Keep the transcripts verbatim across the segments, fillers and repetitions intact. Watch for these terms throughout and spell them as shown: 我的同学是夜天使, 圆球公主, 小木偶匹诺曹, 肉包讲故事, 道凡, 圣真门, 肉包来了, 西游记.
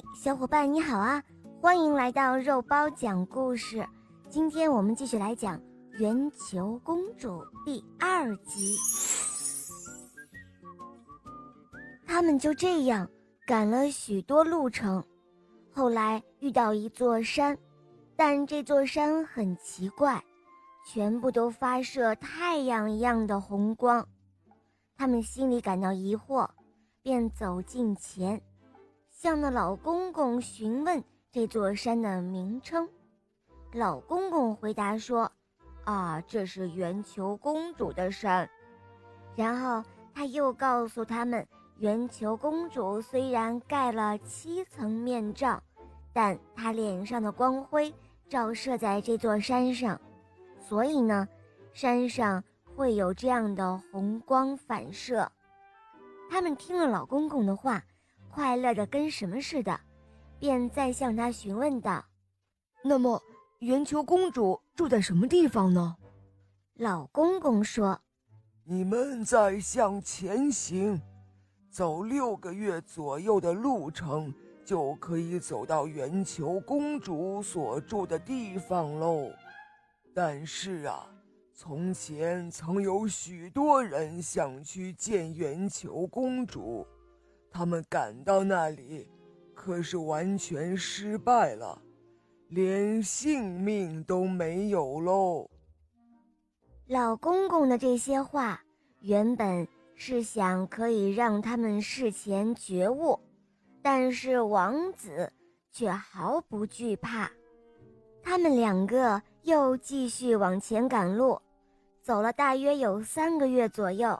嗨，小伙伴你好啊，欢迎来到肉包讲故事。今天我们继续来讲圆球公主第二集。他们就这样赶了许多路程，后来遇到一座山，但这座山很奇怪，全部都发射太阳一样的红光。他们心里感到疑惑，便走近前，向那老公公询问这座山的名称。老公公回答说，啊，这是圆球公主的山。然后他又告诉他们，圆球公主虽然盖了七层面罩，但她脸上的光辉照射在这座山上，所以呢，山上会有这样的红光反射。他们听了老公公的话，快乐的跟什么似的，便再向他询问道，那么圆球公主住在什么地方呢？老公公说，你们再向前行，走六个月左右的路程，就可以走到圆球公主所住的地方喽。但是啊，从前曾有许多人想去见圆球公主，他们赶到那里，可是完全失败了，连性命都没有喽。老公公的这些话，原本是想可以让他们事前觉悟，但是王子却毫不惧怕。他们两个又继续往前赶路，走了大约有三个月左右，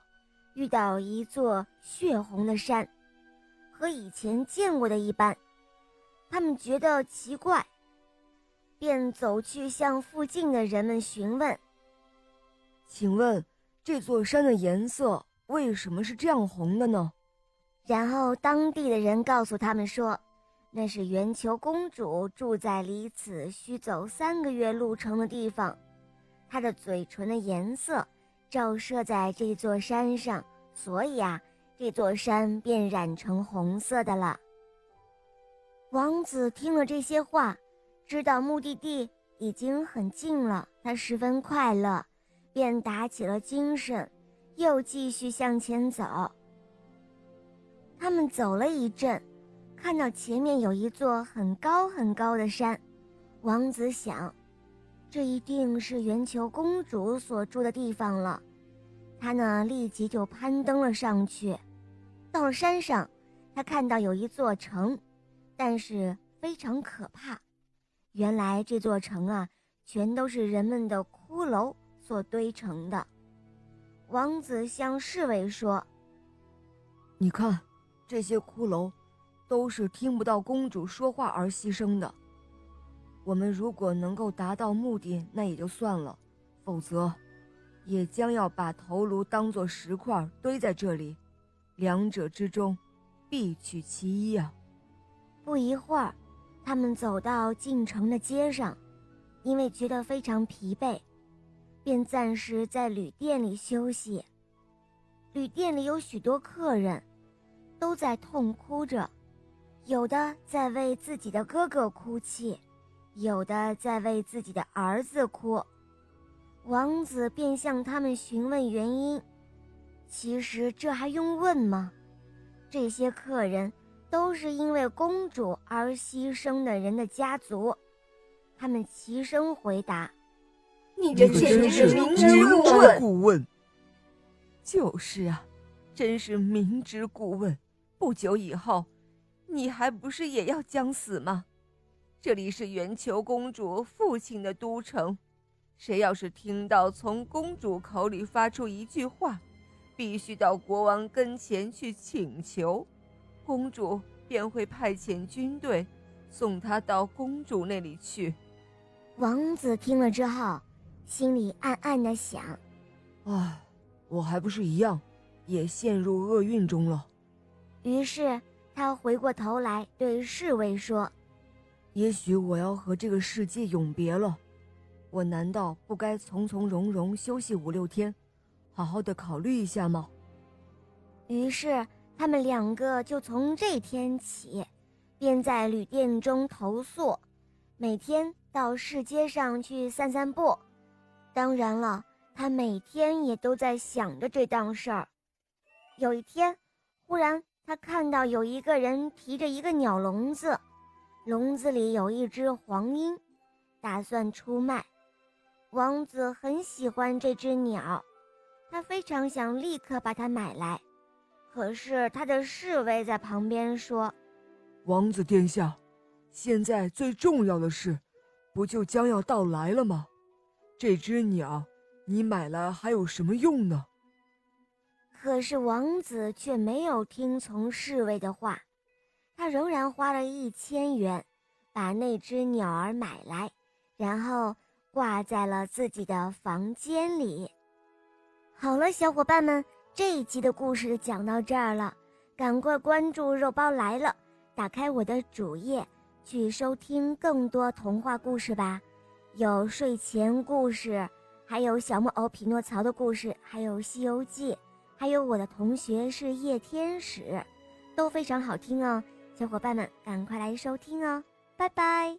遇到一座血红的山，和以前见过的一般，他们觉得奇怪，便走去向附近的人们询问，请问这座山的颜色为什么是这样红的呢？然后当地的人告诉他们说，那是圆球公主住在离此需走三个月路程的地方，她的嘴唇的颜色照射在这座山上，所以啊，这座山便染成红色的了。王子听了这些话，知道目的地已经很近了，他十分快乐，便打起了精神，又继续向前走。他们走了一阵，看到前面有一座很高很高的山，王子想，这一定是圆球公主所住的地方了。他呢，立即就攀登了上去。到了山上，他看到有一座城，但是非常可怕。原来这座城啊，全都是人们的骷髅所堆成的。王子向侍卫说，你看，这些骷髅都是听不到公主说话而牺牲的。我们如果能够达到目的，那也就算了，否则也将要把头颅当作石块堆在这里，两者之中必取其一啊。不一会儿，他们走到进城的街上，因为觉得非常疲惫，便暂时在旅店里休息。旅店里有许多客人都在痛哭着，有的在为自己的哥哥哭泣，有的在为自己的儿子哭。王子便向他们询问原因，其实这还用问吗？这些客人都是因为公主而牺牲的人的家族。他们齐声回答，你这真是明知故问。就是啊，真是明知故问，不久以后你还不是也要将死吗？这里是圆球公主父亲的都城，谁要是听到从公主口里发出一句话，必须到国王跟前去请求，公主便会派遣军队送她到公主那里去。王子听了之后，心里暗暗地想，唉，我还不是一样也陷入厄运中了。于是他回过头来对侍卫说，也许我要和这个世界永别了，我难道不该从从容容休息五六天，好好的考虑一下吗？于是他们两个就从这天起便在旅店中投宿，每天到市街上去散散步。当然了，他每天也都在想着这档事儿。有一天，忽然他看到有一个人提着一个鸟笼子，笼子里有一只黄莺，打算出卖。王子很喜欢这只鸟，他非常想立刻把它买来，可是他的侍卫在旁边说：“王子殿下，现在最重要的事，不就将要到来了吗？这只鸟，你买来还有什么用呢？”可是王子却没有听从侍卫的话，他仍然花了一千元，把那只鸟儿买来，然后挂在了自己的房间里。好了，小伙伴们，这一集的故事就讲到这儿了，赶快关注肉包来了，打开我的主页，去收听更多童话故事吧，有睡前故事，还有小木偶匹诺曹的故事，还有西游记，还有我的同学是夜天使，都非常好听哦，小伙伴们赶快来收听哦，拜拜。